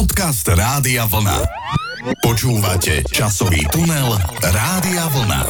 Podcast Rádia Vlna. Počúvate časový tunel Rádia Vlna.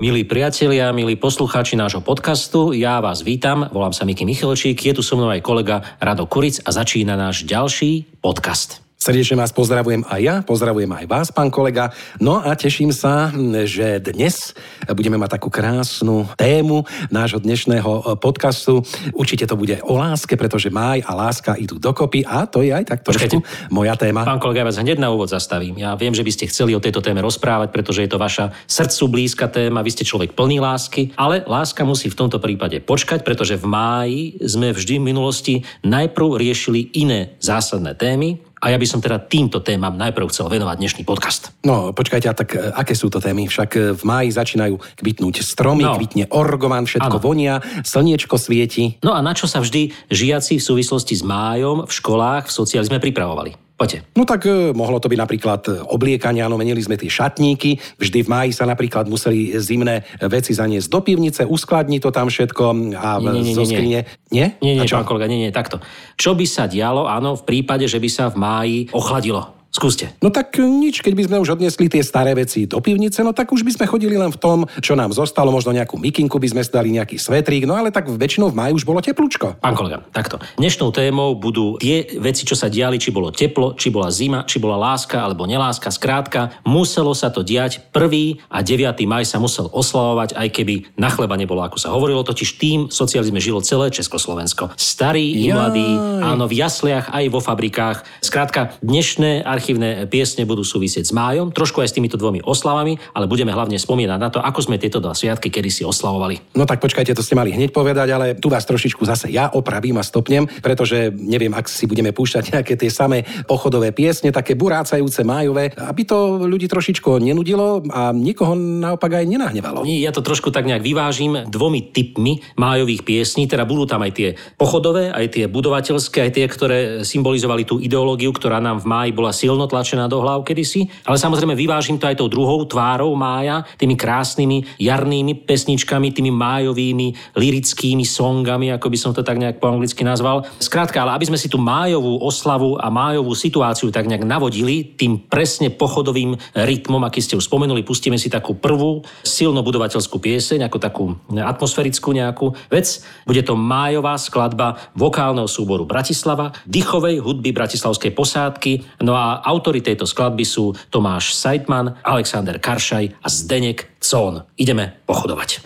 Milí priatelia, milí poslucháči nášho podcastu, ja vás vítam, volám sa Miki Michelčík, je tu so mnou aj kolega Rado Kuric a začína náš ďalší podcast. Srdečne vás pozdravujem aj ja, pozdravujem aj vás, pán kolega. No a teším sa, že dnes budeme mať takú krásnu tému nášho dnešného podcastu. Určite to bude o láske, pretože máj a láska idú dokopy a to je aj tak trošku moja téma. Pán kolega, ja vás hneď na úvod zastavím. Ja viem, že by ste chceli o tejto téme rozprávať, pretože je to vaša srdcu blízka téma, vy ste človek plný lásky, ale láska musí v tomto prípade počkať, pretože v máji sme vždy v minulosti najprv riešili iné zásadné témy. A ja by som teda týmto témam najprv chcel venovať dnešný podcast. No, počkajte, a tak aké sú to témy? Však v máji začínajú kvitnúť stromy, kvitne orgovan, všetko vonia, slniečko svieti. No a na čo sa vždy žiaci v súvislosti s májom v školách v socializme pripravovali? Poďte. No tak mohlo to byť napríklad obliekanie, áno, menili sme tie šatníky, vždy v máji sa napríklad museli zimné veci zaniesť do pivnice, uskladni to tam všetko a zoskynie. Nie, pán kolega, takto. Čo by sa dialo, áno, v prípade, že by sa v máji ochladilo? Skúste. No tak nič, keď by sme už odnesli tie staré veci do pivnice, no tak už by sme chodili len v tom, čo nám zostalo, možno nejakú mikinku by sme dali, nejaký svetrík, no ale tak väčšinou v máji už bolo teplúčko. Pán kolega, takto. Dnešnou témou budú tie veci, čo sa diali, či bolo teplo, či bola zima, či bola láska alebo neláska, skrátka, muselo sa to diať. 1. a 9. maj sa musel oslavovať, aj keby na chleba nebolo, ako sa hovorilo, totiž tým socializme žilo celé Československo. Starí i mladí, áno, v jasliach aj vo fabrikách. Skrátka, dnešné archívne piesne budú súvisieť s májom, trošku aj s týmito dvomi oslavami, ale budeme hlavne spomínať na to, ako sme tieto dva sviatky kedysi oslavovali. No tak počkajte, to ste mali hneď povedať, ale tu vás trošičku zase ja opravím a stopnem, pretože neviem, ak si budeme púšťať nejaké tie samé pochodové piesne, také burácajúce májové, aby to ľudí trošičku nenudilo a nikoho naopak aj nenahnevalo. Ja to trošku tak nejak vyvážim dvomi typmi májových piesní, teda budú tam aj tie pochodové, aj tie budovateľské, aj tie, ktoré symbolizovali tú ideológiu, ktorá nám v máji bola silno tlačená do hlav kedysi, ale samozrejme vyvážim to aj tou druhou tvárou mája, tými krásnymi jarnými pesničkami, tými májovými lirickými songami, ako by som to tak nejak po anglicky nazval. Skrátka, ale aby sme si tú májovú oslavu a májovú situáciu tak nejak navodili tým presne pochodovým rytmom, aký ste už spomenuli, pustíme si takú prvú silno budovateľskú pieseň, ako takú atmosférickú nejakú vec. Bude to májová skladba vokálneho súboru Bratislava, dychovej hudby bratislavskej posádky. No a autori tejto skladby sú Tomáš Saitman, Alexander Karšaj a Zdeněk Cón. Ideme pochodovať.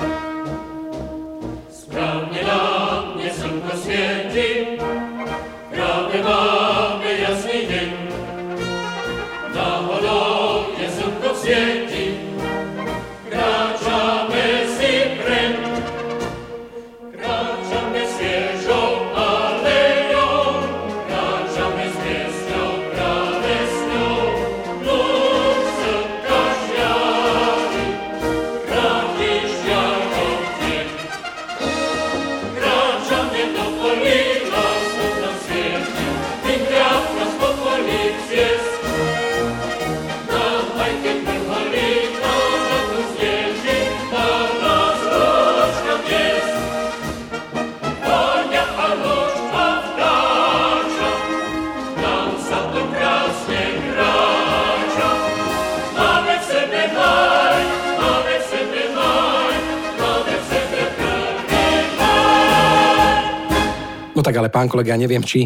Správne dávne slnko svieti, právne máme jasný deň. Na hodovne slnko svieti, kráčame si preň. Kráčame sviežou alejou, kráčame s piesňou. Tak ale pán kolega, neviem, či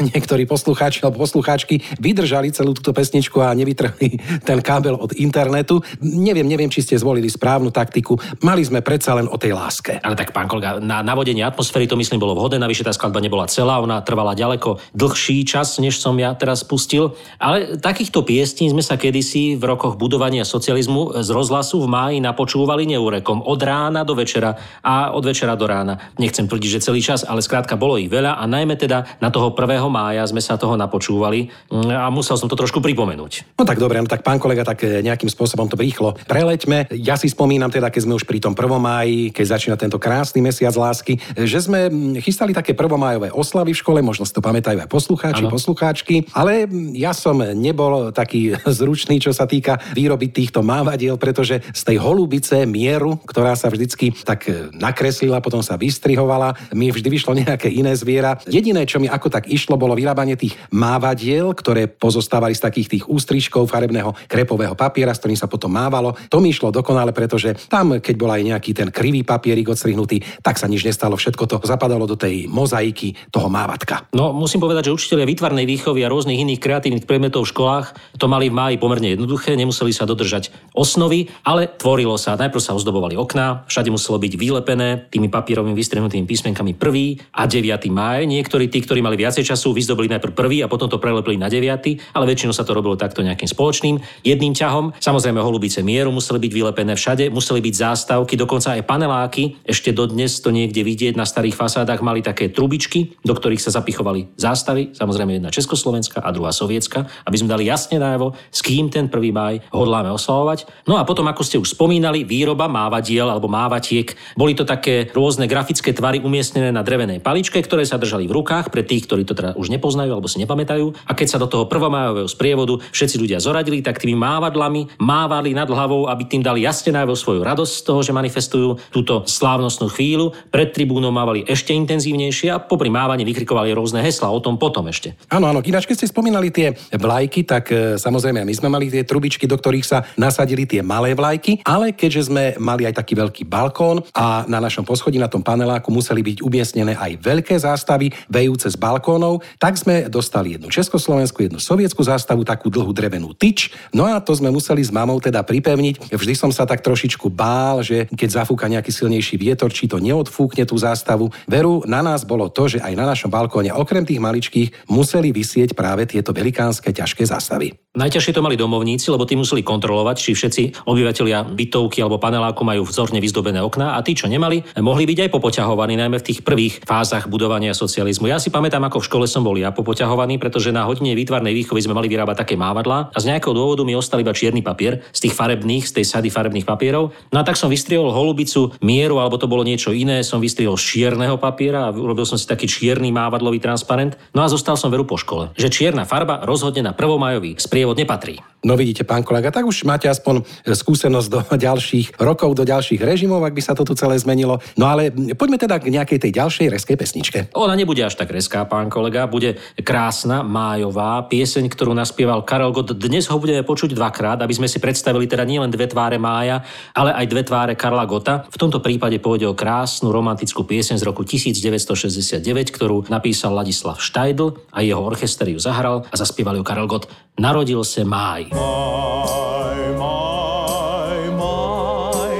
niektorí poslucháči alebo poslucháčky vydržali celú túto pesničku a nevytrhli ten kábel od internetu. Neviem, či ste zvolili správnu taktiku. Mali sme predsa len o tej láske. Ale tak pán kolega, na navodenie atmosféry to myslím bolo vhodné, navyše tá skladba nebola celá, ona trvala ďaleko dlhší čas, než som ja teraz pustil. Ale takýchto piesní sme sa kedysi v rokoch budovania socializmu z rozhlasu v máji napočúvali neúrekom od rána do večera a od večera do rána. Nechcem tvrdiť, že celý čas, ale skrátka bolo veľa a najmä teda na toho 1. mája sme sa toho napočúvali a musel som to trošku pripomenúť. No tak dobre, tak pán kolega, tak nejakým spôsobom to rýchlo preleťme. Ja si spomínam teda, keď sme už pri tom 1. máji, keď začína tento krásny mesiac lásky, že sme chystali také 1. májové oslavy v škole, možno si to pamätajú aj poslucháči, poslucháčky, ale ja som nebol taký zručný, čo sa týka výroby týchto mávadiel, pretože z tej holubice mieru, ktorá sa vždycky tak nakreslila, potom sa vystrihovala, mi vždy vyšlo nejaké iné zviera. Jediné, čo mi ako tak išlo, bolo vyrábanie tých mávadiel, ktoré pozostávali z takých tých ústrižkov farebného krepového papiera, s ktorým sa potom mávalo. To mi išlo dokonale, pretože tam, keď bol aj nejaký ten krivý papierik odstrihnutý, tak sa nič nestalo, všetko to zapadalo do tej mozaiky toho mávatka. No, musím povedať, že učitelia výtvarnej výchovy a rôznych iných kreatívnych predmetov v školách to mali v máji pomerne jednoduché, nemuseli sa dodržať osnovy, ale tvorilo sa. Najprv sa ozdobovali okná, všade muselo byť vylepené tými papierovými vystrihnutými písmenkami 1. a 9. máj. Niektorí tí, ktorí mali viacej času, vyzdobili najprv 1. a potom to prelepili na 9., ale väčšinou sa to robilo takto nejakým spoločným jedným ťahom. Samozrejme holubice mieru museli byť vylepené všade, museli byť zástavky, dokonca aj paneláky. Ešte dodnes to niekde vidieť na starých fasádach, mali také trubičky, do ktorých sa zapichovali zástavy, samozrejme jedna československá a druhá sovietska, aby sme dali jasne najavo, s kým ten 1. máj hodláme oslavovať. No a potom, ako ste už spomínali, výroba mávadiel alebo mávatiek. Boli to také rôzne grafické tvary umiestnené na drevenej paličke, ktoré sa držali v rukách pre tých, ktorí to teda už nepoznajú alebo si nepamätajú. A keď sa do toho 1. májového sprievodu všetci ľudia zoradili, tak tými mávadlami mávali nad hlavou, aby tým dali jasne najavo svoju radosť z toho, že manifestujú túto slávnostnú chvíľu. Pred tribúnou mávali ešte intenzívnejšie a popri mávaní vykrikovali rôzne heslá, o tom potom ešte. Áno, ináč keď ste spomínali tie vlajky, tak samozrejme my sme mali tie trubičky, do ktorých sa nasadili tie malé vlajky, ale keďže sme mali aj taký veľký balkón a na našom poschodí na tom paneláku museli byť umiestnené aj veľké zástavy vejúce z balkónov, tak sme dostali jednu československú, jednu sovietsku zástavu, takú dlhú drevenú tyč. No a to sme museli s mamou teda pripevniť. Vždy som sa tak trošičku bál, že keď zafúka nejaký silnejší vietor, či to neodfúkne tú zástavu. Veru, na nás bolo to, že aj na našom balkóne okrem tých maličkých museli visieť práve tieto velikánske ťažké zástavy. Najťažšie to mali domovníci, lebo tí museli kontrolovať, či všetci obyvatelia bytovky alebo paneláku majú vzorne vyzdobené okná, a tí, čo nemali, mohli byť aj popoťahovaní, najmä v tých prvých fázach budovania socializmu. Ja si pamätám, ako v škole som bol ja popoťahovaný, pretože na hodine výtvarnej výchovy sme mali vyrábať také mávadlá a z nejakého dôvodu mi ostal iba čierny papier z tých farebných, z tej sady farebných papierov. No a tak som vystriehol holubicu mieru, alebo to bolo niečo iné, som vystriehol z čierneho papiera a urobil som si taký čierny mávadlový transparent. No a zostal som veru po škole, že čierna farba rozhodne na 1. májový nepatrí. No vidíte, pán kolega, tak už máte aspoň skúsenosť do ďalších rokov, do ďalších režimov, ak by sa to tu celé zmenilo. No ale poďme teda k nejakej tej ďalšej reskej pesničke. Ona nebude až tak reská, pán kolega, bude krásna májová pieseň, ktorú naspieval Karel Gott. Dnes ho budeme počuť dvakrát, aby sme si predstavili teda nielen dve tváre mája, ale aj dve tváre Karla Gotta. V tomto prípade pôjde o krásnu romantickú pieseň z roku 1969, ktorú napísal Ladislav Štydl a jeho orchester ju zahral a zaspieval ju Karel Gott. Narodil se máj. Máj, máj, máj,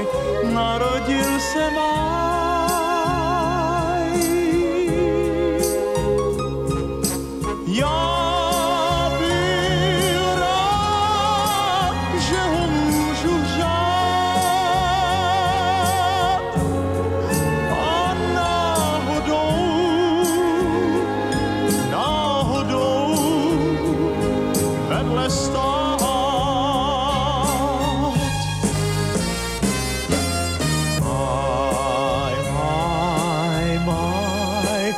narodil se máj. Já byl rád, že ho můžu žát. A náhodou vedle stát. Máj, máj, máj,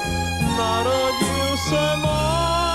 narodil se máj.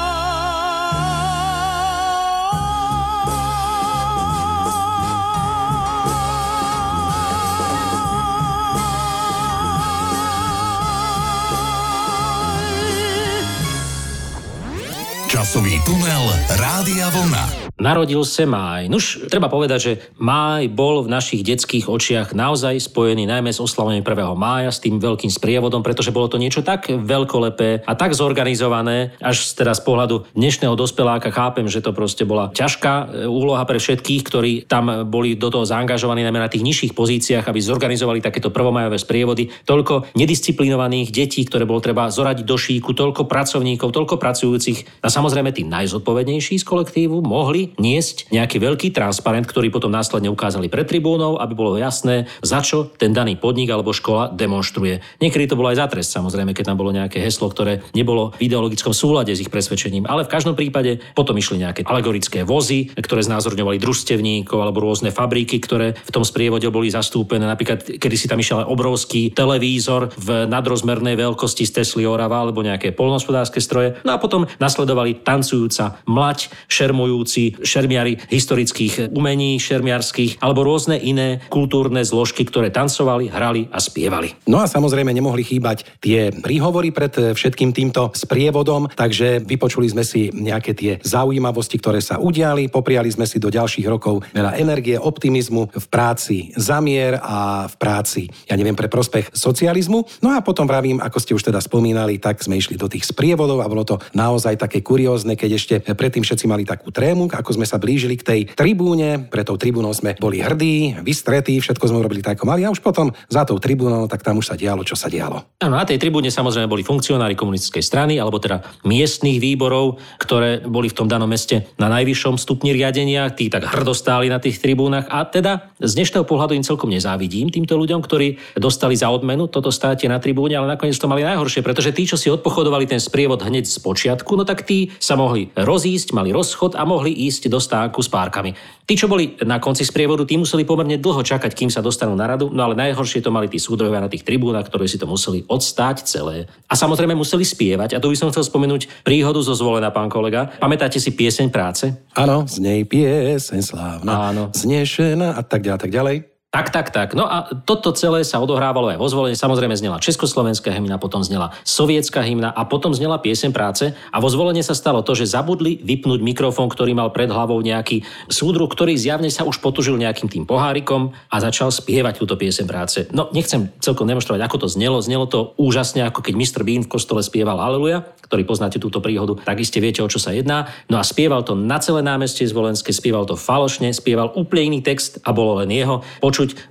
Časový tunel Rádia Vlna. Narodil sa máj. Nuž, treba povedať, že máj bol v našich detských očiach naozaj spojený najmä s oslavovaním 1. mája, s tým veľkým sprievodom, pretože bolo to niečo tak veľkolepé a tak zorganizované, až teda z pohľadu dnešného dospeláka chápem, že to proste bola ťažká úloha pre všetkých, ktorí tam boli do toho zaangažovaní najmä na tých nižších pozíciách, aby zorganizovali takéto 1. majové sprievody. Toľko nedisciplinovaných detí, ktoré bolo treba zoradiť do šíku, toľko pracovníkov, toľko pracujúcich. A samozrejme tí najzodpovednejší z kolektívu mohli niesť nejaký veľký transparent, ktorý potom následne ukázali pred tribúnou, aby bolo jasné, za čo ten daný podnik alebo škola demonstruje. Niekedy to bolo aj za trest, samozrejme, keď tam bolo nejaké heslo, ktoré nebolo v ideologickom súlade s ich presvedčením, ale v každom prípade potom išli nejaké alegorické vozy, ktoré znázorňovali družstevníkov alebo rôzne fabriky, ktoré v tom sprievode boli zastúpené. Napríklad, kedy si tam išiel obrovský televízor v nadrozmernej veľkosti z Tesly Orava alebo nejaké poľnohospodárske stroje. No a potom nasledovali tancujúca mlaď, šermujúci šermiari historických umení, šermiarských alebo rôzne iné kultúrne zložky, ktoré tancovali, hrali a spievali. No a samozrejme nemohli chýbať tie príhovory pred všetkým týmto sprievodom, takže vypočuli sme si nejaké tie zaujímavosti, ktoré sa udiali, popriali sme si do ďalších rokov veľa energie, optimizmu v práci za mier a v práci, ja neviem, pre prospech socializmu. No a potom vravím, ako ste už teda spomínali, tak sme išli do tých sprievodov a bolo to naozaj také kuriózne, keď ešte predtým všetci mali takú trému, ako sme sa blížili k tej tribúne, pre tou tribúnou sme boli hrdí, vystretí, všetko sme urobili tak, ako mali a už potom za tou tribúnou, tak tam už sa dialo, čo sa dialo. Áno, na tej tribúne samozrejme boli funkcionári komunistickej strany alebo teda miestnych výborov, ktoré boli v tom danom meste na najvyššom stupni riadenia, tí tak hrdo stáli na tých tribúnach a teda z dnešného pohľadu im celkom nezávidím týmto ľuďom, ktorí dostali za odmenu toto státie na tribúne, ale nakoniec to mali najhoršie, pretože tí, čo si odpochodovali ten sprievod hneď z počiatku, no tak tí sa mohli rozísť, mali rozchod a mohli ísť do stánku s párkami. Tí, čo boli na konci sprievodu, tí museli pomerne dlho čakať, kým sa dostanú na radu, no ale najhoršie to mali tí súdruhovia na tých tribúnach, ktorí si to museli odstáť celé. A samozrejme museli spievať, a tu by som chcel spomenúť príhodu zo Zvolena, pán kolega. Pamätáte si pieseň Práce? Áno, z nej pieseň slávna, áno, znešená a tak ďalej, tak ďalej. Tak. No a toto celé sa odohrávalo aj vo Zvolene. Samozrejme znela československá hymna, potom znela sovietská hymna a potom znela pieseň Práce. A vo Zvolene sa stalo to, že zabudli vypnúť mikrofón, ktorý mal pred hlavou nejaký súdruh, ktorý zjavne sa už potužil nejakým tým pohárikom a začal spievať túto pieseň Práce. No nechcem celkom demonstrovať, ako to znelo. Znelo to úžasne, ako keď Mr. Bean v kostole spieval Haleluja, ktorý poznáte túto príhodu, tak iste viete, o čo sa jedná. No a spieval to na celé námestie Zvolenské, spieval to falošne, spieval úplne iný text a bolo len jeho.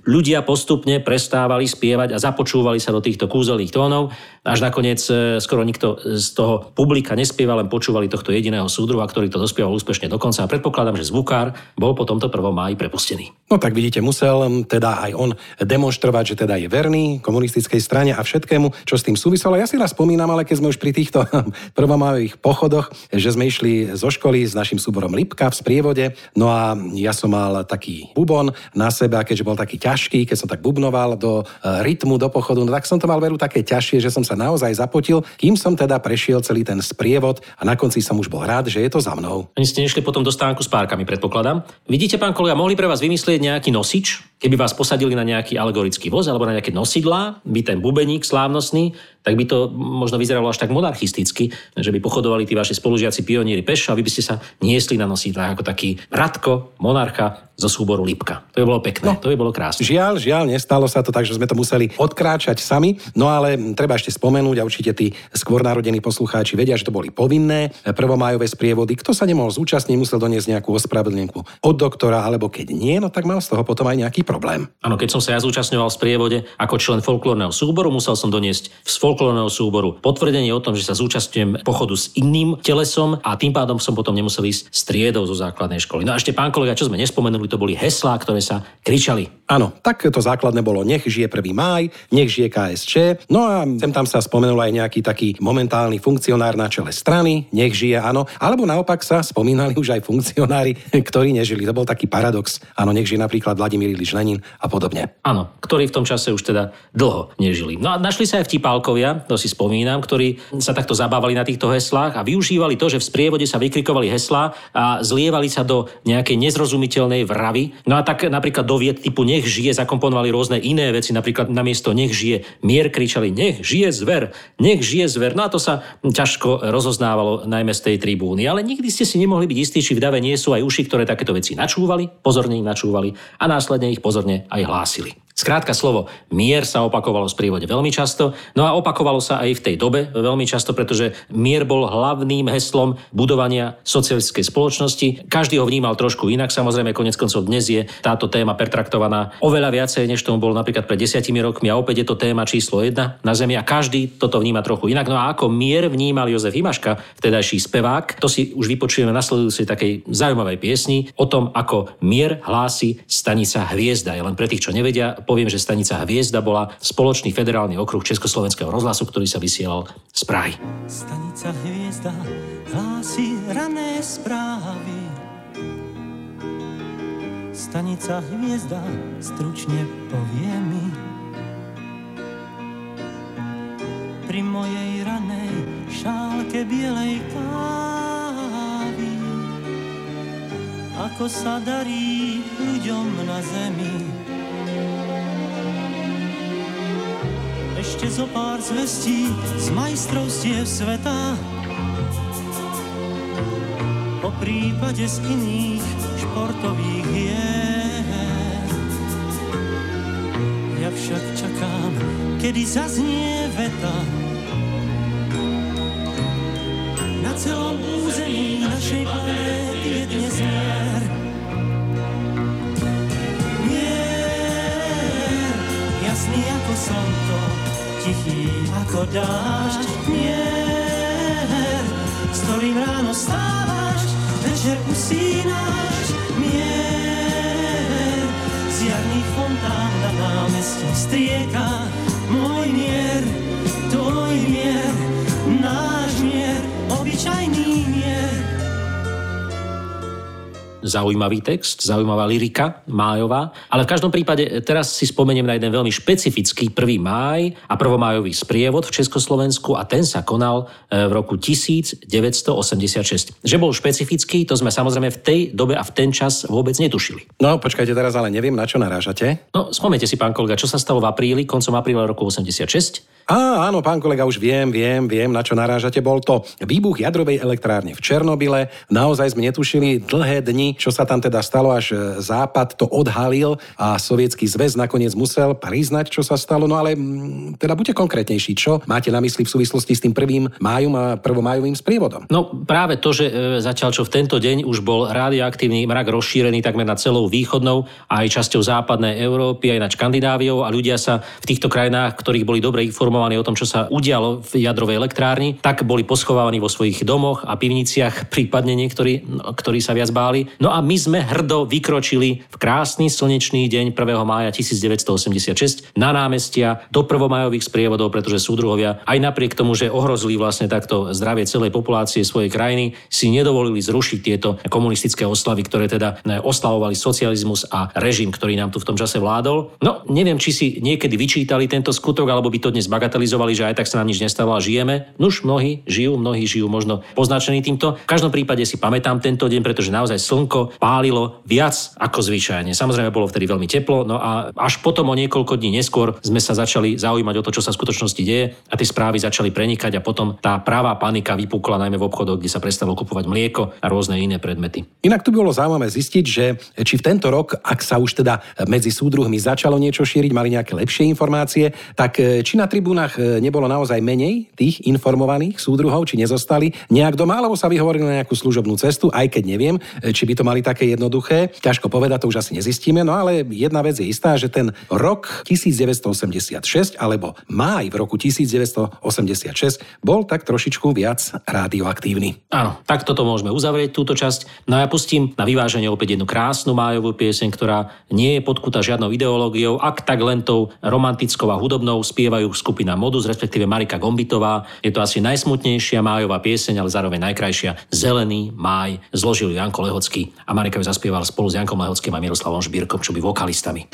Ľudia postupne prestávali spievať a započúvali sa do týchto kúzelných tónov, až nakoniec skoro nikto z toho publika nespieval, len počúvali tohto jediného súdruha, ktorý to dospieval úspešne do konca. A predpokladám, že zvukár bol po tomto 1. máji prepustený. No tak vidíte, musel teda aj on demonštrovať, že teda je verný komunistickej strane a všetkému, čo s tým súviselo. Ja si raz spomínam, ale keď sme už pri týchto 1. májových pochodoch, že sme išli zo školy s našim súborom Lipka v sprievode. No a ja som mal taký bubon na sebe, a keďže bol taký ťažký, keď som tak bubnoval do rytmu, do pochodu, no tak som to mal veru také ťažšie, že som sa naozaj zapotil, kým som teda prešiel celý ten sprievod a na konci som už bol rád, že je to za mnou. Oni ste nešli potom do stánku s párkami, predpokladám. Vidíte, pán kolega, mohli pre vás vymyslieť nejaký nosič, keby vás posadili na nejaký alegorický voz alebo na nejaké nosidlá, by ten bubeník slávnostný, tak by to možno vyzeralo až tak monarchisticky, že by pochodovali tí vaši spolužiaci pionieri pešo a vy by ste sa niesli na nosidlách ako taký Radko, monarcha zo súboru Lipka. To by bolo pekné, no, to by bolo krásne. Žiaľ, nestalo sa to, takže sme to museli odkráčať sami. No ale treba ešte spomenúť, a určite tí skôr narodení poslucháči vedia, že to boli povinné prvomajové sprievody. Kto sa nemohol zúčastniť, musel doniesť nejakú ospravedlnenku od doktora, alebo keď nie, no tak mal z toho potom aj nejaký problém. Áno, keď som sa ja zúčastňoval v sprievode ako člen folklórneho súboru, musel som doniesť folklórneho súboru potvrdenie o tom, že sa zúčastňujem pochodu s iným telesom a tým pádom som potom nemusel ísť s triedou zo základnej školy. No a ešte, pán kolega, čo sme nespomenuli, to boli heslá, ktoré sa kričali. Áno, tak to základné bolo: nech žije 1. máj, nech žije KSČ. No a sem tam sa spomenul aj nejaký taký momentálny funkcionár na čele strany, nech žije, áno, alebo naopak sa spomínali už aj funkcionári, ktorí nežili. To bol taký paradox. Áno, nech žije napríklad Vladimír Ilič Lenin a podobne. Áno, ktorí v tom čase už teda dlho nežili. No a našli sa aj vtipálkovia, to si spomínam, ktorí sa takto zabávali na týchto heslách a využívali to, že v sprievode sa vykrikovali heslá a zlievali sa do nejakej nezrozumiteľnej vravy. No a tak napríklad do viet typu nech žije zakomponovali rôzne iné veci, napríklad namiesto nech žije mier kričali nech žije zver, nech žije zver. No a to sa ťažko rozoznávalo najmä z tej tribúny, ale nikdy ste si nemohli byť istí, či v dave nie sú aj uši, ktoré takéto veci načúvali, pozorne ich načúvali a následne ich pozorne aj hlásili. Skrátka slovo mier sa opakovalo v sprievode veľmi často, no a opakovalo sa aj v tej dobe veľmi často, pretože mier bol hlavným heslom budovania socialistickej spoločnosti. Každý ho vnímal trošku inak, samozrejme, koniec koncov dnes je táto téma pertraktovaná oveľa viacej, než tomu bolo napríklad pred 10 rokmi a opäť je to téma číslo 1 na Zemi a každý toto vníma trochu inak. No a ako mier vnímal Jozef Himaška, vtedajší spevák, to si už vypočujeme na nasledujúcej takej zaujímavej piesni o tom, ako mier hlási stanica Hviezda. Je len pre tých, čo nevedia, poviem, že stanica Hviezda bola spoločný federálny okruh Československého rozhlasu, ktorý sa vysielal z Prahy. Stanica Hviezda hlási rané správy. Stanica Hviezda stručne povie mi. Pri mojej ranej šálke bielej kávy ako sa darí ľuďom na zemi. Ešte zo pár zvestí z majstrovstiev sveta, po prípade z iných športových hier. Ja však čakám, kedy zaznie veta na celom území našej planéty je dnes mier. Mier, jasný ako slnko, tichý ako dážď. Mier, s ktorým ráno stávaš, večer usínáš. Mier, z jarných fontán na námestí strieka. Môj mier, tvoj mier, náš mier, obyčajný mier. Zaujímavý text, zaujímavá lyrika májová, ale v každom prípade teraz si spomeniem na jeden veľmi špecifický 1. máj a prvomájový sprievod v Československu a ten sa konal v roku 1986. Že bol špecifický, to sme samozrejme v tej dobe a v ten čas vôbec netušili. No počkajte teraz, ale neviem, na čo narážate. No spomente si, pán kolega, čo sa stalo v apríli, koncom apríla roku 86. Áno, pán kolega, už viem, na čo narážate. Bol to výbuch jadrovej elektrárne v Černobyle. Naozaj sme netušili dlhé dni, čo sa tam teda stalo, až Západ to odhalil a Sovietsky zväz nakoniec musel priznať, čo sa stalo. No ale teda buďte konkrétnejší, čo máte na mysli v súvislosti s tým 1. májom a prvomájovým sprievodom? No práve to, že zatiaľ čo v tento deň už bol radioaktívny mrak rozšírený takmer na celou východnou a aj časťou západnej Európy, aj na Škandináviou, a ľudia sa v týchto krajinách, ktorých boli dobre informovaní o tom, čo sa udialo v jadrovej elektrárni, tak boli poschovávaní vo svojich domoch a pivniciach, prípadne niektorí, ktorí sa viac báli. No a my sme hrdo vykročili v krásny slnečný deň 1. mája 1986 na námestia do prvomájových sprievodov, pretože súdruhovia aj napriek tomu, že ohrozili vlastne takto zdravie celej populácie svojej krajiny, si nedovolili zrušiť tieto komunistické oslavy, ktoré teda oslavovali socializmus a režim, ktorý nám tu v tom čase vládol. No, neviem, či si niekedy vyčítali tento skutok, alebo by to dnes bagatelizovali, že aj tak sa nám nič nestalo a žijeme. Nuž, mnohí žijú možno poznačení týmto. V každom prípade si pamätám tento deň, pretože naozaj slnko pálilo viac ako zvyčajne. Samozrejme bolo vtedy veľmi teplo, no a až potom o niekoľko dní neskôr sme sa začali zaujímať o to, čo sa v skutočnosti deje, a tie správy začali prenikať a potom tá pravá panika vypukla najmä v obchodoch, kde sa prestalo kupovať mlieko a rôzne iné predmety. Inak tu bolo zaujímavé zistiť, že či v tento rok, ak sa už teda medzi súdruhmi začalo niečo šíriť, mali nejaké lepšie informácie, tak či na tribúnach nebolo naozaj menej tých informovaných súdruhov, či nezostali nejak doma, alebo sa vyhovorili na nejakú služobnú cestu, aj keď neviem, či by to mali také jednoduché. Ťažko povedať, to už asi nezistíme, no ale jedna vec je istá, že ten rok 1986 alebo máj v roku 1986 bol tak trošičku viac radioaktívny. Áno, tak toto môžeme uzavrieť túto časť. No ja pustím na vyváženie opäť jednu krásnu májovú pieseň, ktorá nie je podkutá žiadnou ideológiou, ak tak len tou romantickou a hudobnou. Spievajú skupina Modus, respektíve Marika Gombitová. Je to asi najsmutnejšia májová pieseň, ale zároveň najkrajšia. Zelený máj zložil Janko Lehocký a Marika ju zaspieval spolu s Jankom Lehockým a Miroslavom Žbirkom, čo by vokalistami.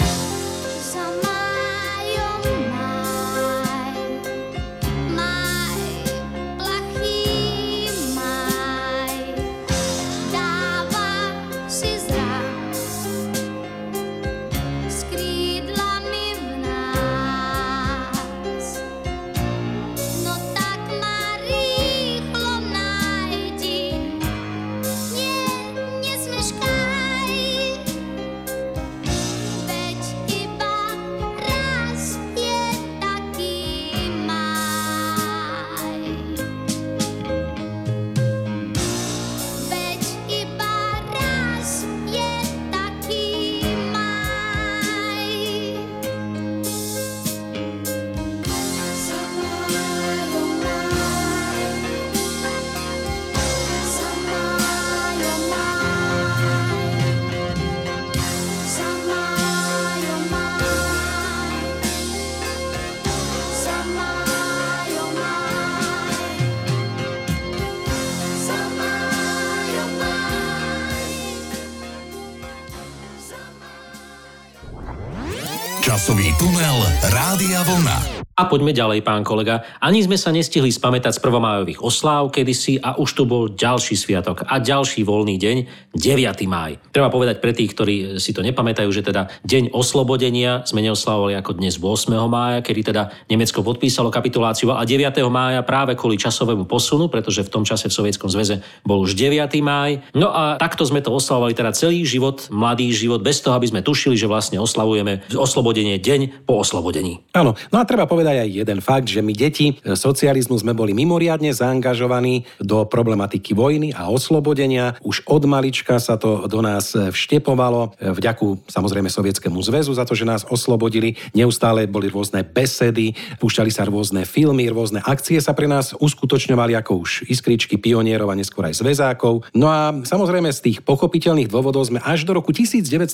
Časový tunel Rádia Vlna. A poďme ďalej, pán kolega. Ani sme sa nestihli spamätať z prvomájových osláv kedysi a už tu bol ďalší sviatok a ďalší voľný deň, 9. máj. Treba povedať pre tých, ktorí si to nepamätajú, že teda deň oslobodenia sme neoslavovali ako dnes 8. mája, kedy teda Nemecko podpísalo kapituláciu, a 9. mája práve kvôli časovému posunu, pretože v tom čase v Sovietskom zväze bol už 9. máj. No a takto sme to oslavovali teda celý život, mladý život, bez toho, aby sme tušili, že vlastne oslavujeme oslobodenie deň po oslobodení. Áno. No a treba povedať aj jeden fakt, že my deti socializmu sme boli mimoriadne zaangažovaní do problematiky vojny a oslobodenia. Už od malička sa to do nás vštepovalo. Vďaku samozrejme Sovietskému zväzu za to, že nás oslobodili. Neustále boli rôzne besedy, púšťali sa rôzne filmy, rôzne akcie sa pre nás uskutočňovali ako už iskričky pionierov a neskôr aj zväzákov. No a samozrejme z tých pochopiteľných dôvodov sme až do roku 1989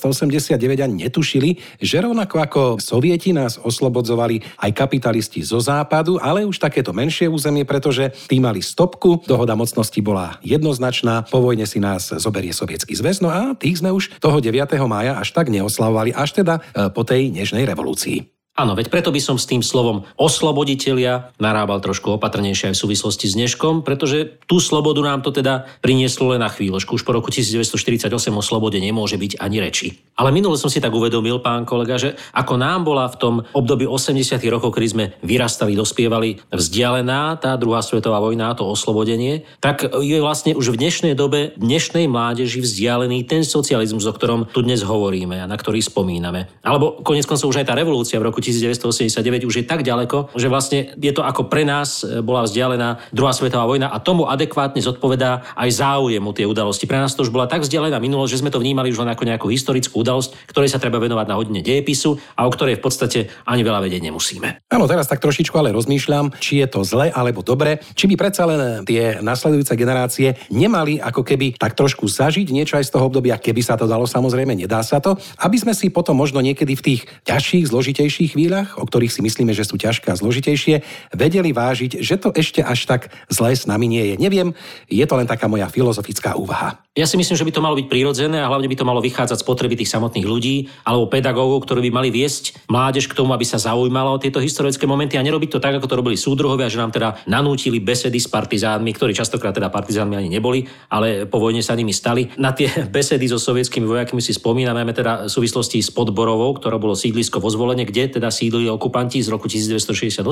ani netušili, že rovnako ako Sovieti nás oslobodzovali aj kapitalisti zo západu, ale už takéto menšie územie, pretože tí mali stopku, dohoda mocnosti bola jednoznačná, po vojne si nás zoberie Sovietsky zväz, no a tých sme už toho 9. mája až tak neoslavovali, až teda po tej nežnej revolúcii. Áno, veď preto by som s tým slovom osloboditelia narábal trošku opatrnejšie aj v súvislosti s dneškom, pretože tú slobodu nám to teda prinieslo len na chvíľočku. Už po roku 1948 o slobode nemôže byť ani reči. Ale minule som si tak uvedomil, pán kolega, že ako nám bola v tom období 80. rokov, kedy sme vyrastali, dospievali, vzdialená tá druhá svetová vojna, to oslobodenie, tak je vlastne už v dnešnej dobe, dnešnej mládeži vzdialený ten socializmus, o ktorom tu dnes hovoríme a na ktorý spomíname. Alebo koniec koncov už aj tá revolúcia v roku 1989 už je tak ďaleko, že vlastne je to ako pre nás bola vzdialená druhá svetová vojna a tomu adekvátne zodpovedá aj záujem o tie udalosti. Pre nás to už bola tak vzdialená minulosť, že sme to vnímali už len ako nejakú historickú udalosť, ktorej sa treba venovať na hodine dejepisu a o ktorej v podstate ani veľa vedieť nemusíme. Áno, teraz tak trošičku ale rozmýšľam, či je to zle alebo dobre, či by predsa len tie nasledujúce generácie nemali ako keby tak trošku zažiť niečo aj z toho obdobia, keby sa to dalo, samozrejme nedá sa to, aby sme si potom možno niekedy v tých ťažších, zložitejších chvíľach, o ktorých si myslíme, že sú ťažké a zložitejšie, vedeli vážiť, že to ešte až tak zle s nami nie je. Neviem, je to len taká moja filozofická úvaha. Ja si myslím, že by to malo byť prirodzené a hlavne by to malo vychádzať z potreby tých samotných ľudí alebo pedagógov, ktorí by mali viesť mládež k tomu, aby sa zaujímala o tieto historické momenty a nerobiť to tak, ako to robili súdruhovia, že nám teda nanútili besedy s partizánmi, ktorí častokrát teda partizánmi ani neboli, ale po vojne sa nimi stali. Na tie besedy so sovietskými vojakmi si spomíname teda v súvislosti s Podborovou, ktoré bolo sídlisko vo Zvolene, kde teda sídli okupanti z roku 1968.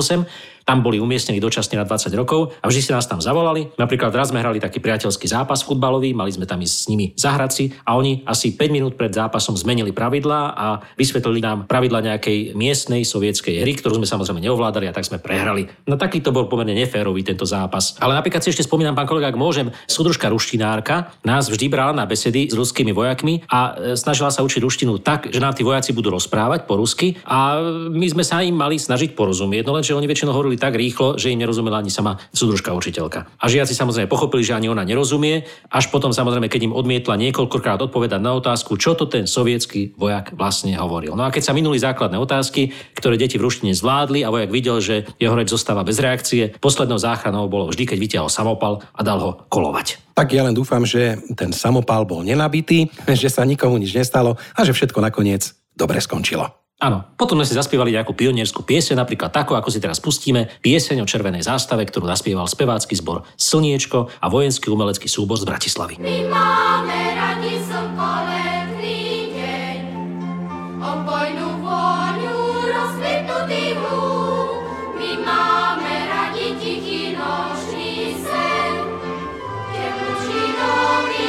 Tam boli umiestnení dočasne na 20 rokov a vždy si nás tam zavolali. Napríklad raz sme hrali taký priateľský zápas futbalový, mali sme tam ísť s nimi zahrať si a oni asi 5 minút pred zápasom zmenili pravidlá a vysvetlili nám pravidlá nejakej miestnej sovietskej hry, ktorú sme samozrejme neovládali a tak sme prehrali. No taký to bol pomerne neférový tento zápas. Ale napríklad si ešte spomínam, pán kolega, ak môžem, súdružka ruštinárka nás vždy brala na besedy s ruskými vojakmi a snažila sa učiť ruštinu tak, že nám tí vojaci budú rozprávať po rusky a my sme sa im mali snažiť porozumieť, no lenže oni väčšinou hovorili tak rýchlo, že im nerozumela ani sama súdružka učiteľka. A žiaci samozrejme pochopili, že ani ona nerozumie, až potom samozrejme, keď im odmietla niekoľkokrát odpovedať na otázku, čo to ten sovietský vojak vlastne hovoril. No a keď sa minuli základné otázky, ktoré deti v ruštine zvládli a vojak videl, že jeho reč zostáva bez reakcie, poslednou záchranou bolo vždy, keď vytiahol samopal a dal ho kolovať. Tak ja len dúfam, že ten samopal bol nenabitý, že sa nikomu nič nestalo a že všetko nakoniec dobre skončilo. Áno, potom sme si zaspievali nejakú pionierskú pieseň, napríklad takú, ako si teraz pustíme, pieseň o červenej zástave, ktorú naspieval spevácky zbor Slniečko a vojenský umelecký súbor z Bratislavy. My máme radi slnko, letný deň, obojnú vôňu rozkvitnutých rúb. My máme radi tichý nočný sen, teplú činový.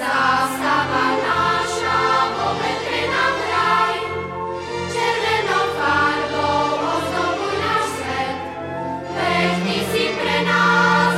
Zástava naša, obetre nám kraj, červenou farbou ozdobuj náš svet, pekný si pre nás.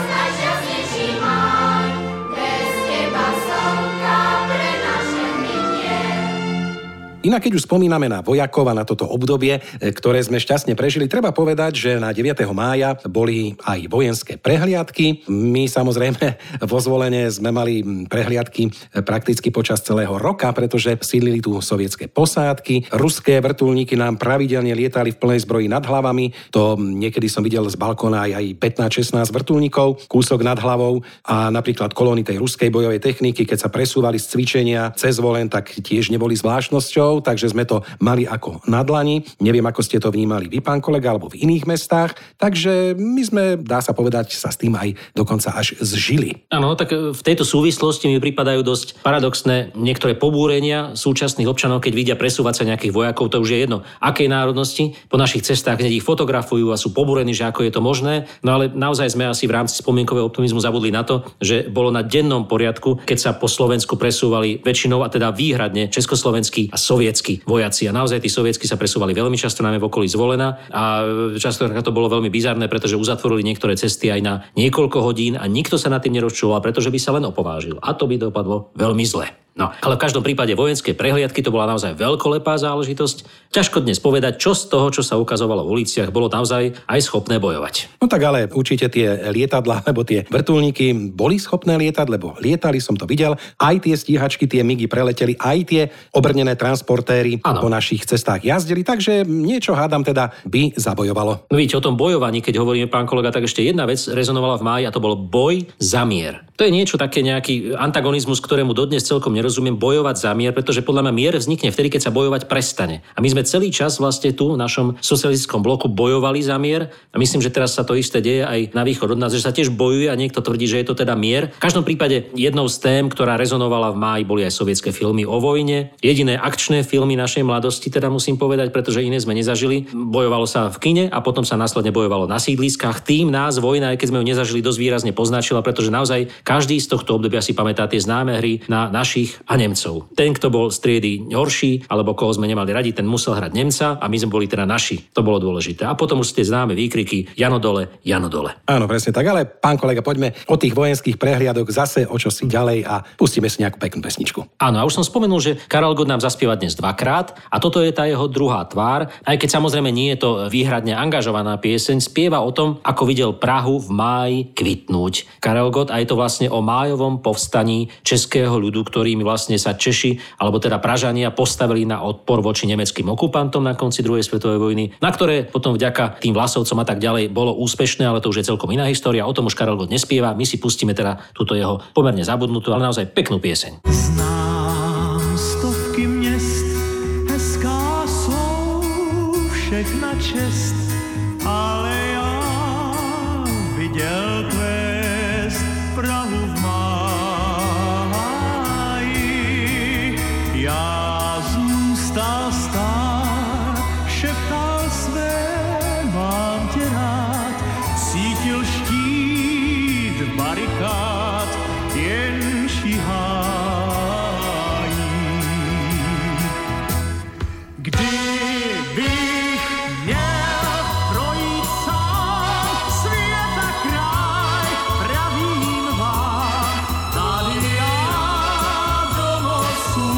Inak keď už spomíname na vojakov a na toto obdobie, ktoré sme šťastne prežili, treba povedať, že na 9. mája boli aj vojenské prehliadky. My samozrejme vo Zvolene sme mali prehliadky prakticky počas celého roka, pretože sídlili tu sovietské posádky. Ruské vrtuľníky nám pravidelne lietali v plnej zbroji nad hlavami. To niekedy som videl z balkóna aj 15-16 vrtuľníkov, kúsok nad hlavou, a napríklad kolóny tej ruskej bojovej techniky, keď sa presúvali z cvičenia cez Zvolen, tak tiež neboli zvláštnosťou. Takže sme to mali ako na dlani. Neviem, ako ste to vnímali vy, pán kolega, alebo v iných mestách. Takže my sme, dá sa povedať, sa s tým aj dokonca až zžili. Áno, tak v tejto súvislosti mi pripadajú dosť paradoxné niektoré pobúrenia súčasných občanov, keď vidia presúvať sa nejakých vojakov, to už je jedno akej národnosti. Po našich cestách hneď ich fotografujú a sú pobúrení, že ako je to možné. No ale naozaj sme asi v rámci spomienkového optimizmu zabudli na to, že bolo na dennom poriadku, keď sa po Slovensku presúvali väčšinou a teda výhradne československí a sovietskí vojaci. A naozaj tí sovietskí sa presúvali veľmi často, najmä v okolí Zvolena, a často to bolo veľmi bizarné, pretože uzatvorili niektoré cesty aj na niekoľko hodín a nikto sa nad tým nerozčúval, pretože by sa len opovážil. A to by dopadlo veľmi zle. No, ale v každom prípade vojenské prehliadky to bola naozaj veľkolepá záležitosť. Ťažko dnes povedať, čo z toho, čo sa ukazovalo v uliciach, bolo naozaj aj schopné bojovať. No tak ale určite tie lietadlá, alebo tie vrtuľníky boli schopné lietať, lebo lietali, som to videl. Aj tie stíhačky, tie migy preleteli, aj tie obrnené transportéry po našich cestách jazdili, takže niečo, hádam, teda by zabojovalo. No vidíte, o tom bojovaní, keď hovoríme, pán kolega, tak ešte jedna vec rezonovala v máji, a to bol boj za mier. To je niečo také, nejaký antagonizmus, ktorému dodnes celkom nerozumiem, bojovať za mier, pretože podľa mňa mier vznikne vtedy, keď sa bojovať prestane. A my sme celý čas vlastne tu v našom socialistickom bloku bojovali za mier a myslím, že teraz sa to isté deje aj na východ od nás, že sa tiež bojuje a niekto tvrdí, že je to teda mier. V každom prípade jednou z tém, ktorá rezonovala v máji, boli aj sovietské filmy o vojne. Jediné akčné filmy našej mladosti, teda musím povedať, pretože iné sme nezažili. Bojovalo sa v kine a potom sa následne bojovalo na sídliskách. Tým nás vojna, aj keď sme ju nezažili, dosť výrazne poznačila, pretože naozaj každý z tohto obdobia si pamätá tie známe hry na našich a Nemcov. Ten, kto bol z triedy horší, alebo koho sme nemali radi, ten musel hrať Nemca a my sme boli teda naši. To bolo dôležité. A potom už tie známe výkriky Jano dole, Jano dole. Áno, presne tak. Ale pán kolega, poďme od tých vojenských prehliadok zase o čosi ďalej a pustíme si nejakú peknú pesničku. Áno, a už som spomenul, že Karel Gott nám zaspieva dnes dvakrát a toto je tá jeho druhá tvár. Aj keď samozrejme nie je to výhradne angažovaná pieseň, spieva o tom, ako videl Prahu v máji kvitnúť. Karel Gott, a je to vlastne o májovom povstaní českého ľudu, ktorým vlastne sa Češi, alebo teda Pražania, postavili na odpor voči nemeckým okupantom na konci druhej svetovej vojny, na ktoré potom vďaka tým Vlasovcom a tak ďalej bolo úspešné, ale to už je celkom iná história. O tom už Karel Gott nespieva. My si pustíme teda túto jeho pomerne zabudnutú, ale naozaj peknú pieseň. Znám stovky měst, hezká sú všechna čest, ale ja videl kvést Prahu v Já zůstal stát, šeptal své, mám tě rád, cítil štít barikád, jen šíhání. Kdybych měl projít sám světa kraj, pravím vám, tady já domov svůj.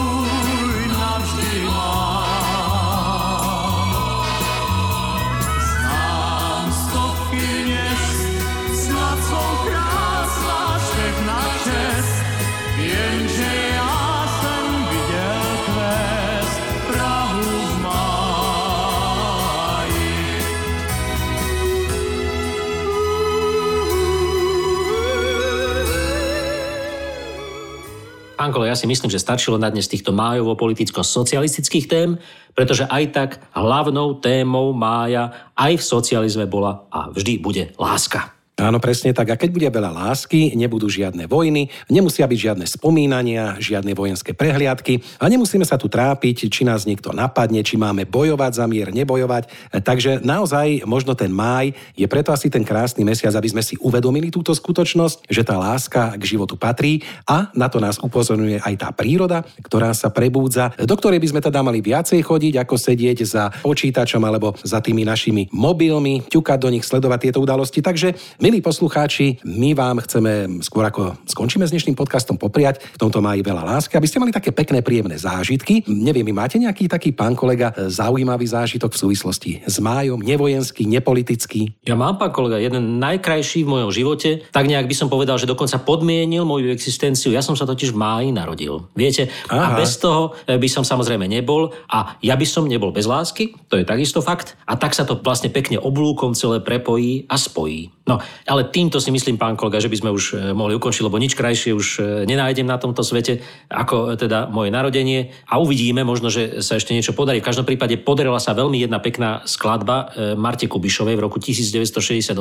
Ankole, ja si myslím, že stačilo na dnes týchto májovo-politicko-socialistických tém, pretože aj tak hlavnou témou mája aj v socializme bola a vždy bude láska. Áno, presne tak. A keď bude veľa lásky, nebudú žiadne vojny, nemusia byť žiadne spomínania, žiadne vojenské prehliadky a nemusíme sa tu trápiť, či nás niekto napadne, či máme bojovať za mier, nebojovať. Takže naozaj možno ten máj je preto asi ten krásny mesiac, aby sme si uvedomili túto skutočnosť, že tá láska k životu patrí a na to nás upozorňuje aj tá príroda, ktorá sa prebúdza, do ktorej by sme teda mali viacej chodiť, ako sedieť za počítačom alebo za tými našimi mobilmi, ťukať do nich, sledovať tieto udalosti. Takže Milí poslucháči, my vám chceme skôr ako skončíme s dnešným podcastom popriať v tomto máji veľa lásky, aby ste mali také pekné, príjemné zážitky. Neviem, vy máte nejaký taký, pán kolega, zaujímavý zážitok v súvislosti s májom, nevojenský, nepolitický? Ja mám, pán kolega, jeden najkrajší v mojom živote, tak nejak by som povedal, že dokonca podmienil moju existenciu. Ja som sa totiž v máji narodil. Viete, aha. A bez toho by som samozrejme nebol a ja by som nebol bez lásky, to je takisto fakt. A tak sa to vlastne pekne oblúkom celé prepojí a spojí. No, ale týmto si myslím, pán kolega, že by sme už mohli ukončiť, lebo nič krajšie už nenájdem na tomto svete, ako teda moje narodenie. A uvidíme, možno, že sa ešte niečo podarí. V každom prípade podarila sa veľmi jedna pekná skladba Marte Kubišovej v roku 1968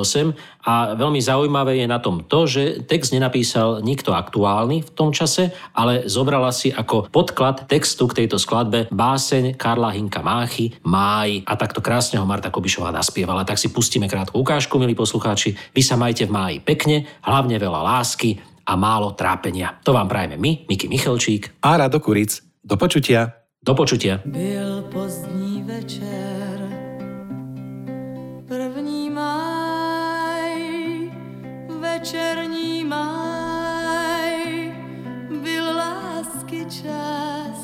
a veľmi zaujímavé je na tom to, že text nenapísal nikto aktuálny v tom čase, ale zobrala si ako podklad textu k tejto skladbe báseň Karla Hynka Máchy Máj. A takto krásne ho Marta Kubišová naspievala. Tak si pustíme krátku ukážku, milí poslucháči. Vy sa majte v máji pekne, hlavne veľa lásky a málo trápenia. To vám prajeme my, Miki Michelčík a Rado Kuric. Do počutia. Do počutia. Byl pozdní večer, první máj, večerní máj, byl lásky čas,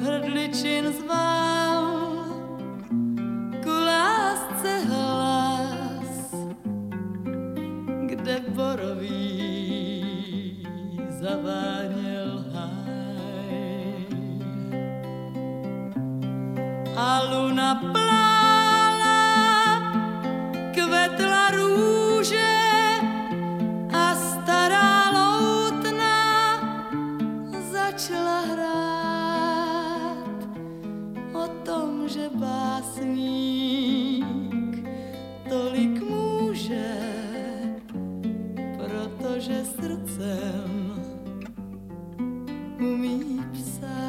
hrdličin zval, ku lásce hlas. Kde borový zaváněl háj a luna plála, kvetla růže a stará loutna začala hrát o tom, že básník tolik může, že srdcem umí psát.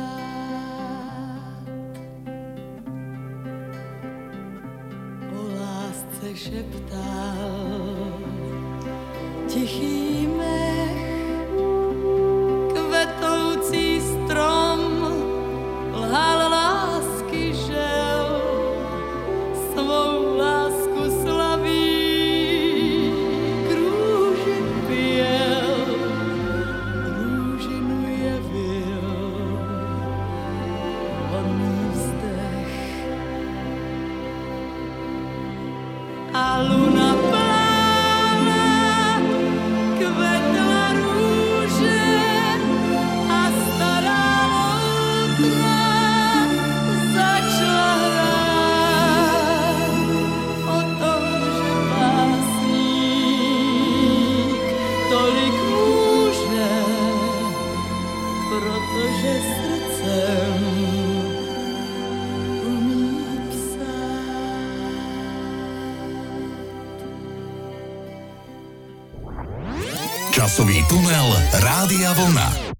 O lásce šeptal tichý mech, kvetoucí strom lhal lásky žel, svou lásku slaví. Časový tunel Rádia Vlna.